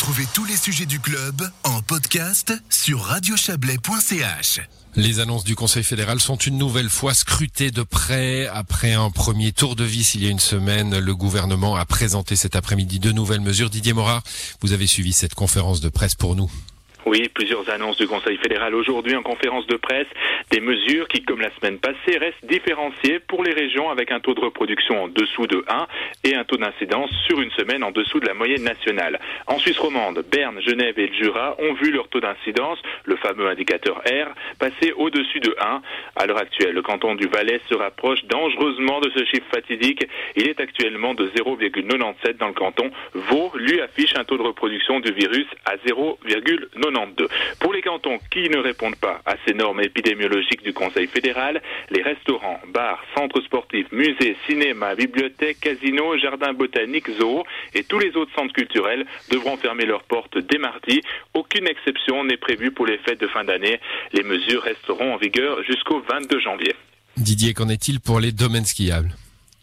Retrouvez tous les sujets du club en podcast sur radiochablais.ch. Les annonces du Conseil fédéral sont une nouvelle fois scrutées de près. Après un premier tour de vis il y a une semaine, le gouvernement a présenté cet après-midi de nouvelles mesures. Didier Morard, vous avez suivi cette conférence de presse pour nous. Oui, plusieurs annonces du Conseil fédéral aujourd'hui en conférence de presse. Des mesures qui, comme la semaine passée, restent différenciées pour les régions avec un taux de reproduction en dessous de 1 et un taux d'incidence sur une semaine en dessous de la moyenne nationale. En Suisse romande, Berne, Genève et le Jura ont vu leur taux d'incidence, le fameux indicateur R, passer au-dessus de 1. À l'heure actuelle, le canton du Valais se rapproche dangereusement de ce chiffre fatidique. Il est actuellement de 0,97 dans le canton. Vaud, lui, affiche un taux de reproduction du virus à 0,97. Pour les cantons qui ne répondent pas à ces normes épidémiologiques du Conseil fédéral, les restaurants, bars, centres sportifs, musées, cinémas, bibliothèques, casinos, jardins botaniques, zoos et tous les autres centres culturels devront fermer leurs portes dès mardi. Aucune exception n'est prévue pour les fêtes de fin d'année. Les mesures resteront en vigueur jusqu'au 22 janvier. Didier, qu'en est-il pour les domaines skiables ?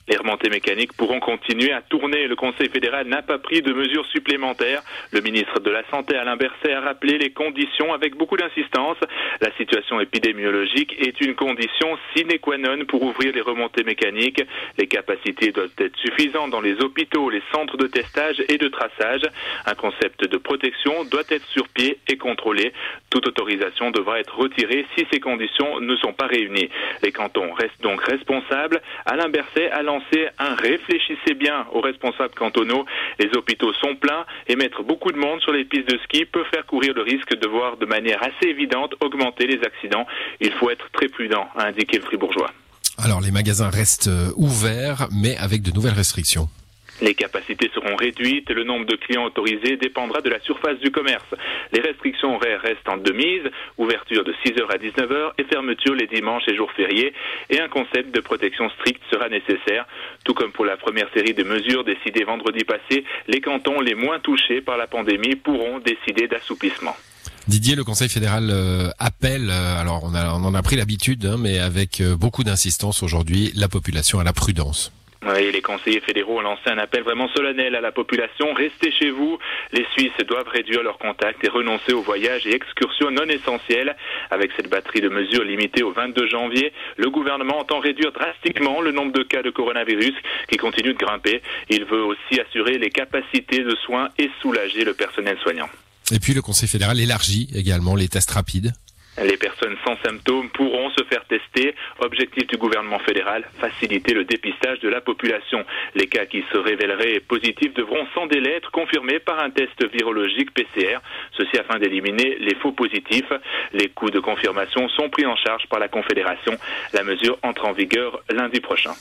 Les remontées mécaniques pourront continuer à tourner. Le Conseil fédéral n'a pas pris de mesures supplémentaires. Le ministre de la Santé, Alain Berset, a rappelé les conditions avec beaucoup d'insistance. La situation épidémiologique est une condition sine qua non pour ouvrir les remontées mécaniques. Les capacités doivent être suffisantes dans les hôpitaux, les centres de testage et de traçage. Un concept de protection doit être sur pied et contrôlé. Toute autorisation devra être retirée si ces conditions ne sont pas réunies. Les cantons restent donc responsables. Alain Berset a lancé un « réfléchissez bien » aux responsables cantonaux. Les hôpitaux sont pleins et mettre beaucoup de monde sur les pistes de ski peut faire courir le risque de voir de manière assez évidente augmenter les accidents. Il faut être très prudent, a indiqué le Fribourgeois. Alors les magasins restent ouverts mais avec de nouvelles restrictions. Les capacités seront réduites et le nombre de clients autorisés dépendra de la surface du commerce. Les restrictions horaires restent en demise, ouverture de 6h à 19h et fermeture les dimanches et jours fériés. Et un concept de protection stricte sera nécessaire. Tout comme pour la première série de mesures décidées vendredi passé, les cantons les moins touchés par la pandémie pourront décider d'assouplissements. Didier, le Conseil fédéral appelle, alors on en a pris l'habitude, mais avec beaucoup d'insistance aujourd'hui, la population à la prudence. Oui, les conseillers fédéraux ont lancé un appel vraiment solennel à la population. Restez chez vous. Les Suisses doivent réduire leurs contacts et renoncer aux voyages et excursions non essentielles. Avec cette batterie de mesures limitée au 22 janvier, le gouvernement entend réduire drastiquement le nombre de cas de coronavirus qui continue de grimper. Il veut aussi assurer les capacités de soins et soulager le personnel soignant. Et puis le Conseil fédéral élargit également les tests rapides. Les personnes sans symptômes pourront se faire tester. Objectif du gouvernement fédéral, faciliter le dépistage de la population. Les cas qui se révéleraient positifs devront sans délai être confirmés par un test virologique PCR. Ceci afin d'éliminer les faux positifs. Les coûts de confirmation sont pris en charge par la Confédération. La mesure entre en vigueur lundi prochain.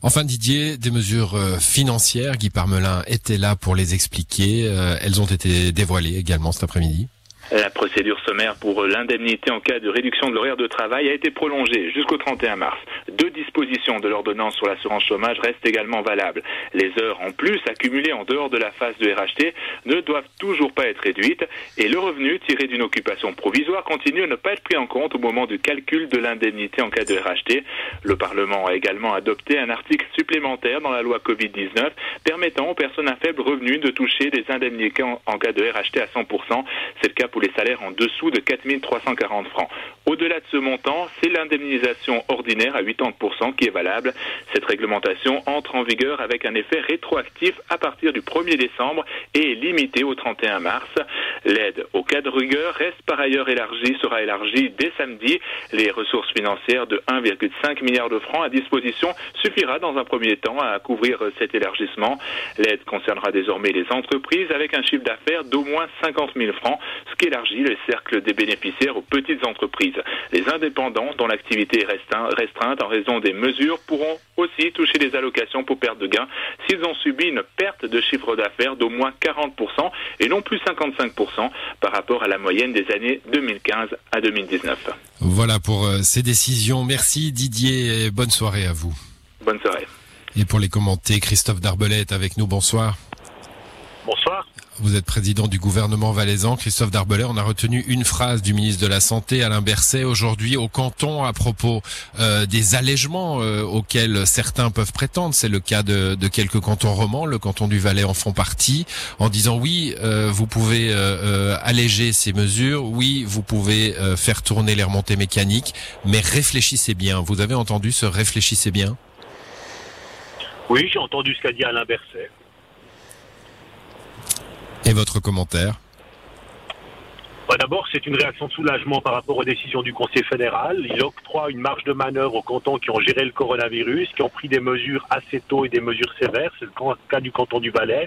Enfin Didier, des mesures financières. Guy Parmelin était là pour les expliquer. Elles ont été dévoilées également cet après-midi. La procédure sommaire pour l'indemnité en cas de réduction de l'horaire de travail a été prolongée jusqu'au 31 mars. 2 dispositions de l'ordonnance sur l'assurance chômage restent également valables. Les heures en plus accumulées en dehors de la phase de RHT ne doivent toujours pas être réduites et le revenu tiré d'une occupation provisoire continue à ne pas être pris en compte au moment du calcul de l'indemnité en cas de RHT. Le Parlement a également adopté un article supplémentaire dans la loi Covid-19 permettant aux personnes à faible revenu de toucher des indemnités en cas de RHT à 100%. C'est le cas pour les salaires en dessous de 4340 francs. Au-delà de ce montant, c'est l'indemnisation ordinaire à 80% qui est valable. Cette réglementation entre en vigueur avec un effet rétroactif à partir du 1er décembre et est limitée au 31 mars. L'aide au cas de rigueur reste par ailleurs sera élargie dès samedi. Les ressources financières de 1,5 milliard de francs à disposition suffira dans un premier temps à couvrir cet élargissement. L'aide concernera désormais les entreprises avec un chiffre d'affaires d'au moins 50 000 francs, ce qui élargit le cercle des bénéficiaires aux petites entreprises. Les indépendants, dont l'activité est restreinte en raison des mesures, pourront aussi toucher des allocations pour perte de gains s'ils ont subi une perte de chiffre d'affaires d'au moins 40% et non plus 55% par rapport à la moyenne des années 2015 à 2019. Voilà pour ces décisions. Merci Didier et bonne soirée à vous. Bonne soirée. Et pour les commenter, Christophe Darbellay est avec nous. Bonsoir. Bonsoir. Vous êtes président du gouvernement valaisan, Christophe Darbellay. On a retenu une phrase du ministre de la Santé, Alain Berset, aujourd'hui au canton à propos des allègements auxquels certains peuvent prétendre. C'est le cas de quelques cantons romans, le canton du Valais en font partie, en disant oui, vous pouvez alléger ces mesures, oui, vous pouvez faire tourner les remontées mécaniques, mais réfléchissez bien. Vous avez entendu ce « réfléchissez bien » ? Oui, j'ai entendu ce qu'a dit Alain Berset. Et votre commentaire ? D'abord, c'est une réaction de soulagement par rapport aux décisions du Conseil fédéral. Il octroie une marge de manœuvre aux cantons qui ont géré le coronavirus, qui ont pris des mesures assez tôt et des mesures sévères. C'est le cas du canton du Valais.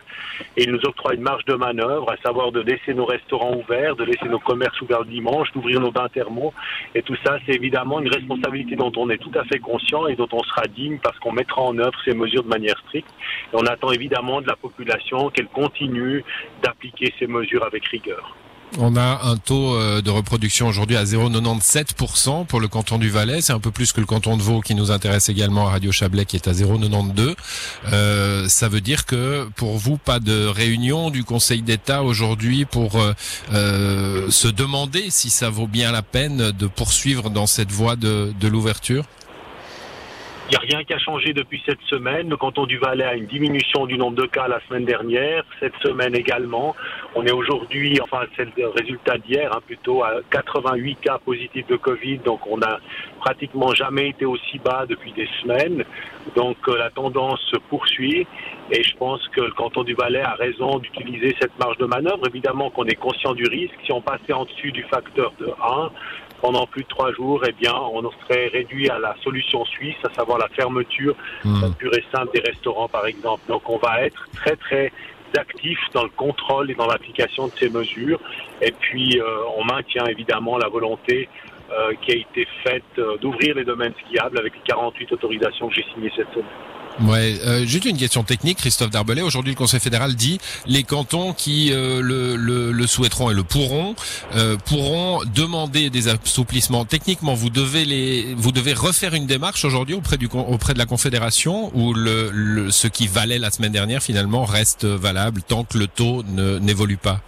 Et il nous octroie une marge de manœuvre, à savoir de laisser nos restaurants ouverts, de laisser nos commerces ouverts le dimanche, d'ouvrir nos bains thermaux. Et tout ça, c'est évidemment une responsabilité dont on est tout à fait conscient et dont on sera digne parce qu'on mettra en œuvre ces mesures de manière stricte. Et on attend évidemment de la population qu'elle continue d'appliquer ces mesures avec rigueur. On a un taux de reproduction aujourd'hui à 0,97% pour le canton du Valais. C'est un peu plus que le canton de Vaud qui nous intéresse également à Radio Chablais qui est à 0,92%. Ça veut dire que pour vous, pas de réunion du Conseil d'État aujourd'hui pour se demander si ça vaut bien la peine de poursuivre dans cette voie de l'ouverture ? Il n'y a rien qui a changé depuis cette semaine. Le canton du Valais a une diminution du nombre de cas la semaine dernière, cette semaine également. On est aujourd'hui, c'est le résultat d'hier, plutôt à 88 cas positifs de Covid. Donc on n'a pratiquement jamais été aussi bas depuis des semaines. Donc la tendance se poursuit. Et je pense que le canton du Valais a raison d'utiliser cette marge de manœuvre. Évidemment qu'on est conscient du risque. Si on passait en dessus du facteur de 1, pendant plus de 3 jours, on serait réduit à la solution suisse, à savoir la fermeture pure et simple des restaurants, par exemple. Donc, on va être très, très actifs dans le contrôle et dans l'application de ces mesures. Et puis, on maintient évidemment la volonté qui a été faite d'ouvrir les domaines skiables avec les 48 autorisations que j'ai signées cette semaine. Ouais, juste une question technique, Christophe Darbellay. Aujourd'hui, le Conseil fédéral dit les cantons qui le souhaiteront et le pourront demander des assouplissements. Techniquement, vous devez refaire une démarche aujourd'hui auprès de la Confédération où ce qui valait la semaine dernière finalement reste valable tant que le taux n'évolue pas.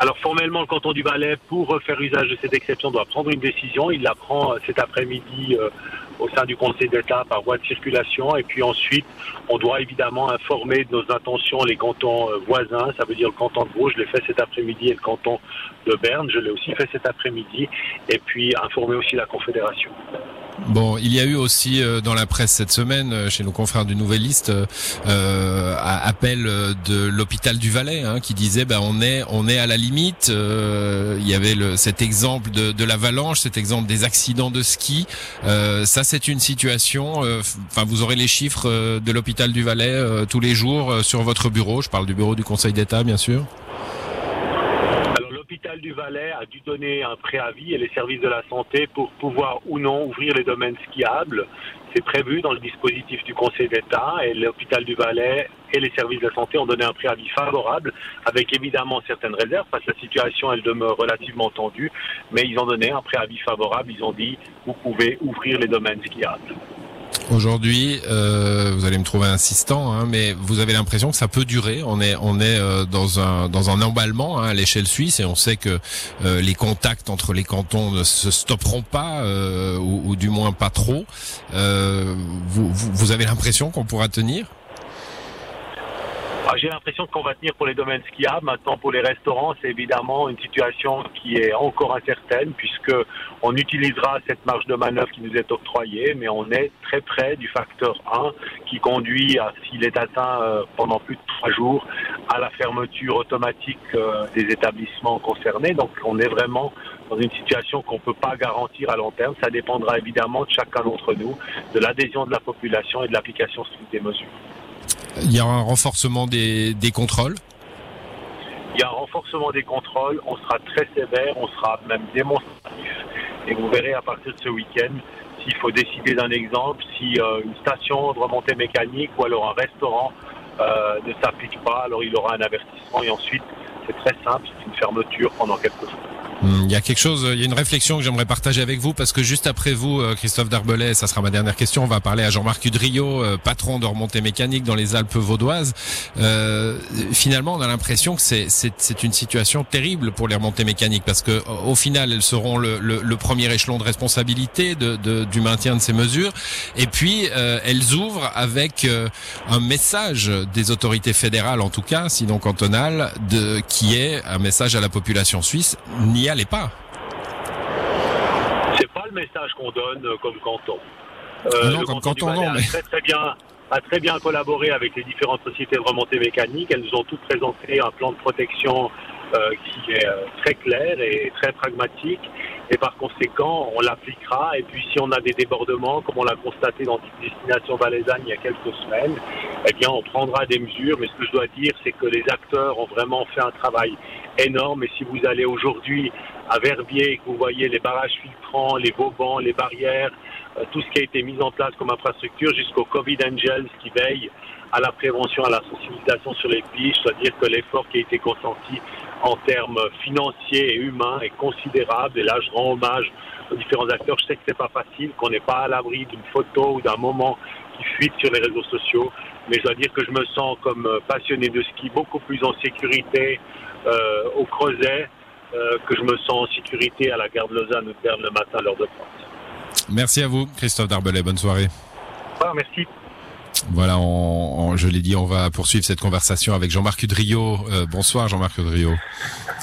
Alors formellement, le canton du Valais, pour faire usage de cette exception, doit prendre une décision. Il la prend cet après-midi au sein du Conseil d'État par voie de circulation. Et puis ensuite, on doit évidemment informer de nos intentions les cantons voisins. Ça veut dire le canton de Vaud, je l'ai fait cet après-midi, et le canton de Berne, je l'ai aussi fait cet après-midi. Et puis informer aussi la Confédération. Bon, il y a eu aussi dans la presse cette semaine, chez nos confrères du Nouvelliste, appel de l'hôpital du Valais qui disait on est à la limite. Il y avait cet exemple de l'avalanche, cet exemple des accidents de ski. Ça, c'est une situation. Vous aurez les chiffres de l'hôpital du Valais tous les jours sur votre bureau. Je parle du bureau du Conseil d'État, bien sûr. L'hôpital du Valais a dû donner un préavis et les services de la santé pour pouvoir ou non ouvrir les domaines skiables. C'est prévu dans le dispositif du Conseil d'État et l'hôpital du Valais et les services de la santé ont donné un préavis favorable avec évidemment certaines réserves parce que la situation elle demeure relativement tendue, mais ils ont donné un préavis favorable, ils ont dit vous pouvez ouvrir les domaines skiables. Aujourd'hui, vous allez me trouver insistant, mais vous avez l'impression que ça peut durer. On est dans un emballement à l'échelle suisse et on sait que les contacts entre les cantons ne se stopperont pas ou du moins pas trop. Vous avez l'impression qu'on pourra tenir ? J'ai l'impression qu'on va tenir pour les domaines skiables. Maintenant, pour les restaurants, c'est évidemment une situation qui est encore incertaine puisque on utilisera cette marge de manœuvre qui nous est octroyée, mais on est très près du facteur 1 qui conduit, s'il est atteint pendant plus de 3 jours, à la fermeture automatique des établissements concernés. Donc, on est vraiment dans une situation qu'on ne peut pas garantir à long terme. Ça dépendra évidemment de chacun d'entre nous, de l'adhésion de la population et de l'application stricte des mesures. Il y a un renforcement des contrôles ? Il y a un renforcement des contrôles, on sera très sévère, on sera même démonstratif. Et vous verrez à partir de ce week-end s'il faut décider d'un exemple, si une station de remontée mécanique ou alors un restaurant ne s'applique pas, alors il aura un avertissement et ensuite c'est très simple, c'est une fermeture pendant quelques jours. Il y a quelque chose, il y a une réflexion que j'aimerais partager avec vous, parce que juste après vous, Christophe Darbellay, ça sera ma dernière question, on va parler à Jean-Marc Udriot, patron de remontée mécanique dans les Alpes vaudoises. Finalement, on a l'impression que c'est une situation terrible pour les remontées mécaniques, parce que au final, elles seront le premier échelon de responsabilité du maintien de ces mesures. Et puis, elles ouvrent avec un message des autorités fédérales, en tout cas, sinon cantonales, qui est un message à la population suisse: n'y allez pas. C'est pas le message qu'on donne comme canton. Non, comme canton, non. Mais... a très bien collaboré avec les différentes sociétés de remontée mécanique. Elles nous ont toutes présenté un plan de protection qui est très clair et très pragmatique. Et par conséquent, on l'appliquera. Et puis, si on a des débordements, comme on l'a constaté dans une destination valaisanne il y a quelques semaines, eh bien, on prendra des mesures. Mais ce que je dois dire, c'est que les acteurs ont vraiment fait un travail énorme. Et si vous allez aujourd'hui à Verbier et que vous voyez les barrages filtrants, les vaubans, les barrières, tout ce qui a été mis en place comme infrastructure, jusqu'au Covid Angels qui veille à la prévention, à la sensibilisation sur les pistes, c'est-à-dire que l'effort qui a été consenti en termes financiers et humains est considérable. Et là, je rends hommage aux différents acteurs. Je sais que c'est pas facile, qu'on n'est pas à l'abri d'une photo ou d'un moment qui fuite sur les réseaux sociaux. Mais je dois dire que je me sens comme passionné de ski, beaucoup plus en sécurité au Creuset que je me sens en sécurité à la gare de Lausanne ou de Berne le matin à l'heure de pointe. Merci à vous, Christophe Darbellay. Bonne soirée. Ah, merci. Voilà, je l'ai dit, on va poursuivre cette conversation avec Jean-Marc Udriot. Bonsoir, Jean-Marc Udriot.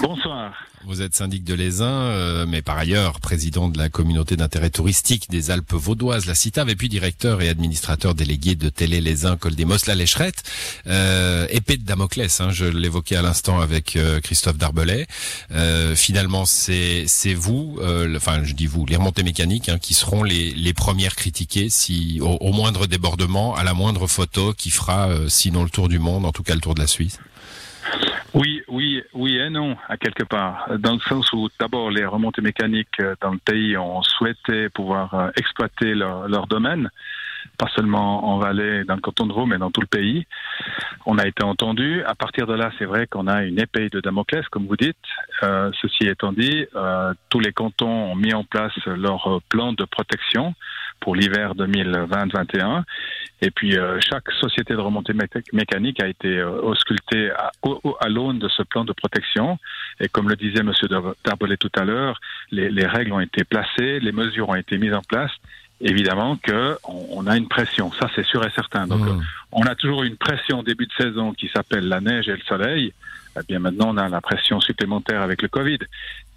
Bonsoir. Vous êtes syndic de Leysin, mais par ailleurs président de la communauté d'intérêt touristique des Alpes vaudoises, la CITAV, et puis directeur et administrateur délégué de Télé Leysin, Col des Mosses, la Lécherette. Épée de Damoclès, je l'évoquais à l'instant avec Christophe Darbellay. Finalement, c'est vous, je dis vous, les remontées mécaniques, qui seront les premières critiquées si au moindre débordement, à la moindre photo qui fera, sinon le tour du monde, en tout cas le tour de la Suisse. Oui et non, à quelque part. Dans le sens où, d'abord, les remontées mécaniques dans le pays ont souhaité pouvoir exploiter leur domaine, pas seulement en Valais, dans le canton de Vaud, mais dans tout le pays. On a été entendu. À partir de là, c'est vrai qu'on a une épée de Damoclès, comme vous dites. Ceci étant dit, tous les cantons ont mis en place leur plan de protection pour l'hiver 2020-2021. Et puis, chaque société de remontée mécanique a été auscultée à l'aune de ce plan de protection. Et comme le disait M. Darbellay tout à l'heure, les règles ont été placées, les mesures ont été mises en place. Évidemment qu'on a une pression, ça c'est sûr et certain. Donc on a toujours une pression au début de saison qui s'appelle la neige et le soleil. Eh bien maintenant on a la pression supplémentaire avec le Covid.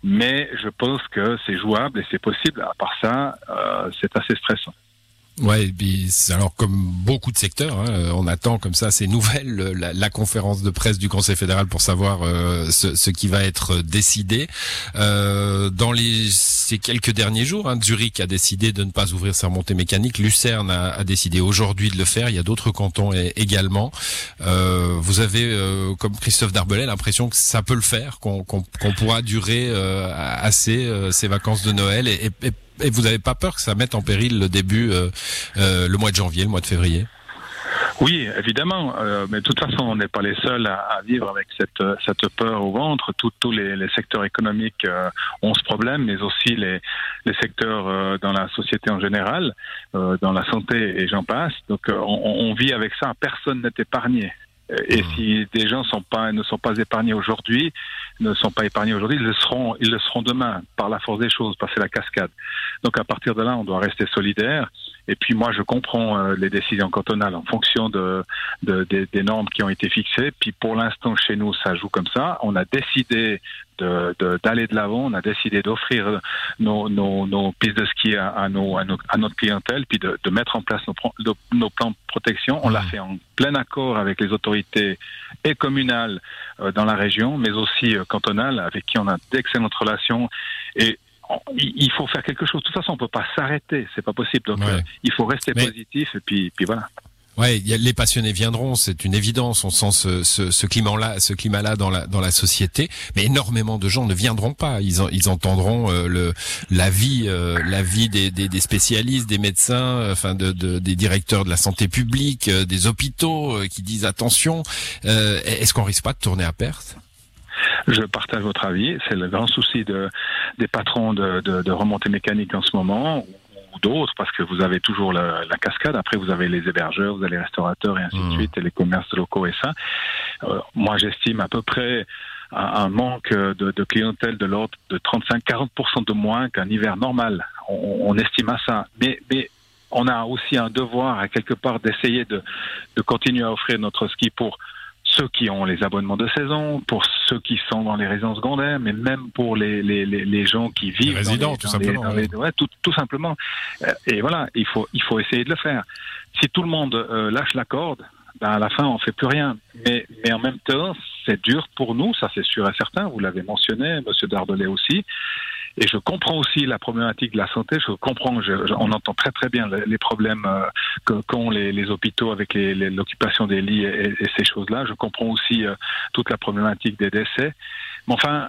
Mais je pense que c'est jouable et c'est possible. À part ça, c'est assez stressant. Ouais, et puis, alors comme beaucoup de secteurs, on attend comme ça ces nouvelles, la conférence de presse du Conseil fédéral pour savoir ce qui va être décidé. Dans ces quelques derniers jours, Zurich a décidé de ne pas ouvrir sa remontée mécanique, Lucerne a décidé aujourd'hui de le faire, il y a d'autres cantons également. Vous avez, comme Christophe Darbellay, l'impression que ça peut le faire, qu'on pourra durer assez ces vacances de Noël et vous n'avez pas peur que ça mette en péril le début, le mois de janvier, le mois de février? Oui, évidemment. Mais de toute façon, on n'est pas les seuls à vivre avec cette peur au ventre. Tous les secteurs économiques ont ce problème, mais aussi les secteurs dans la société en général, dans la santé et j'en passe. Donc, on vit avec ça. Personne n'est épargné. Et si des gens ne sont pas épargnés aujourd'hui, ils le seront demain par la force des choses, parce que c'est la cascade. Donc à partir de là, on doit rester solidaire. Et puis moi, je comprends les décisions cantonales en fonction des normes qui ont été fixées. Puis pour l'instant, chez nous, ça joue comme ça. On a décidé d'aller de l'avant. On a décidé d'offrir nos pistes de ski à notre clientèle, puis de mettre en place nos plans de protection. On l'a fait en plein accord avec les autorités et communales dans la région, mais aussi cantonales, avec qui on a d'excellentes relations. Et il faut faire quelque chose. De toute façon, on peut pas s'arrêter. C'est pas possible. Donc, il faut rester positif. Et puis voilà. Ouais, les passionnés viendront, c'est une évidence. On sent ce climat-là dans la société, mais énormément de gens ne viendront pas. Ils entendront l'avis des spécialistes, des médecins, enfin des directeurs de la santé publique, des hôpitaux qui disent attention. Est-ce qu'on risque pas de tourner à perte? je partage votre avis. C'est le grand souci des patrons de remontées mécaniques en ce moment, ou d'autres, parce que vous avez toujours la cascade. Après, vous avez les hébergeurs, vous avez les restaurateurs, et ainsi de suite, et les commerces locaux et ça. Moi, j'estime à peu près un manque de clientèle de l'ordre de 35-40% de moins qu'un hiver normal. On estime à ça. Mais on a aussi un devoir, à quelque part, d'essayer de continuer à offrir notre ski pour ceux qui ont les abonnements de saison, pour ceux qui sont dans les résidences secondaires, mais même pour les gens qui vivent les résidents, tout simplement. Et voilà, il faut essayer de le faire. Si tout le monde lâche la corde, ben à la fin on fait plus rien. Mais en même temps, c'est dur pour nous, ça c'est sûr et certain. Vous l'avez mentionné, Monsieur Darbellay aussi. Et je comprends aussi la problématique de la santé. Je comprends, on entend très très bien les problèmes qu'ont les hôpitaux avec l'occupation des lits et ces choses-là. Je comprends aussi toute la problématique des décès. Mais enfin,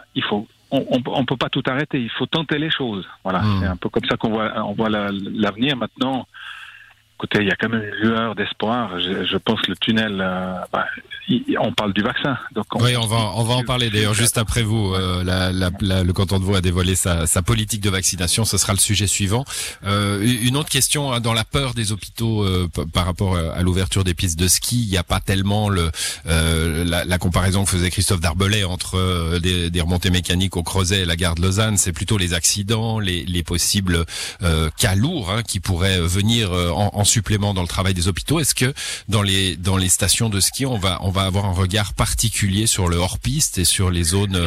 on peut pas tout arrêter. Il faut tenter les choses. Voilà, c'est un peu comme ça qu'on voit l'avenir maintenant. Écoutez, il y a quand même une lueur d'espoir. Je pense que le tunnel... on parle du vaccin. Donc oui, on va en parler d'ailleurs juste après vous. Le canton de Vaud a dévoilé sa politique de vaccination. Ce sera le sujet suivant. Une autre question, dans la peur des hôpitaux par rapport à l'ouverture des pistes de ski, il n'y a pas tellement la comparaison que faisait Christophe Darbellay entre des remontées mécaniques au Creuset et la gare de Lausanne. C'est plutôt les accidents, les possibles cas lourds qui pourraient venir en supplément dans le travail des hôpitaux. Est-ce que dans les stations de ski, on va avoir un regard particulier sur le hors-piste et sur les zones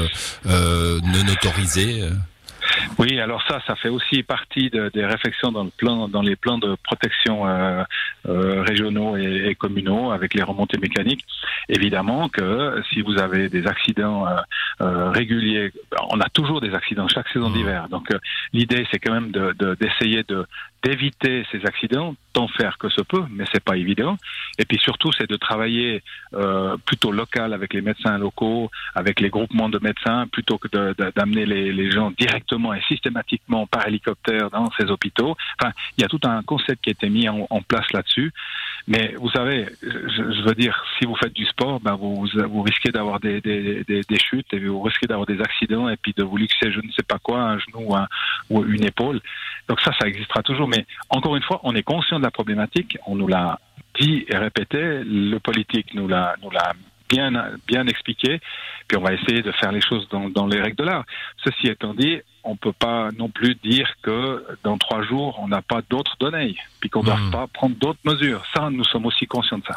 non autorisées? Oui, alors ça fait aussi partie des réflexions dans les plans de protection régionaux et communaux avec les remontées mécaniques. Évidemment que si vous avez des accidents réguliers, on a toujours des accidents chaque saison d'hiver. Donc l'idée, c'est quand même d'essayer d'éviter ces accidents, tant faire que se peut, mais c'est pas évident. Et puis surtout, c'est de travailler plutôt local avec les médecins locaux, avec les groupements de médecins, plutôt que d'amener les gens directement et systématiquement par hélicoptère dans ces hôpitaux. Enfin, il y a tout un concept qui a été mis en place là-dessus. Mais vous savez, je veux dire, si vous faites du sport, ben vous risquez d'avoir des chutes, et vous risquez d'avoir des accidents, et puis de vous luxer je ne sais pas quoi, un genou ou une épaule. Donc ça existera toujours. Mais encore une fois, on est conscient de la problématique, on nous l'a dit et répété, le politique nous l'a bien expliqué, puis on va essayer de faire les choses dans les règles de l'art. Ceci étant dit, on peut pas non plus dire que dans 3 jours, on n'a pas d'autres données, puis qu'on ne doit pas prendre d'autres mesures. Ça, nous sommes aussi conscients de ça.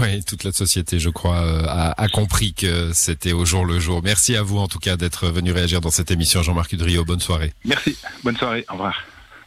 Oui, toute la société, je crois, a compris que c'était au jour le jour. Merci à vous, en tout cas, d'être venu réagir dans cette émission, Jean-Marc Udriot. Bonne soirée. Merci. Bonne soirée. Au revoir.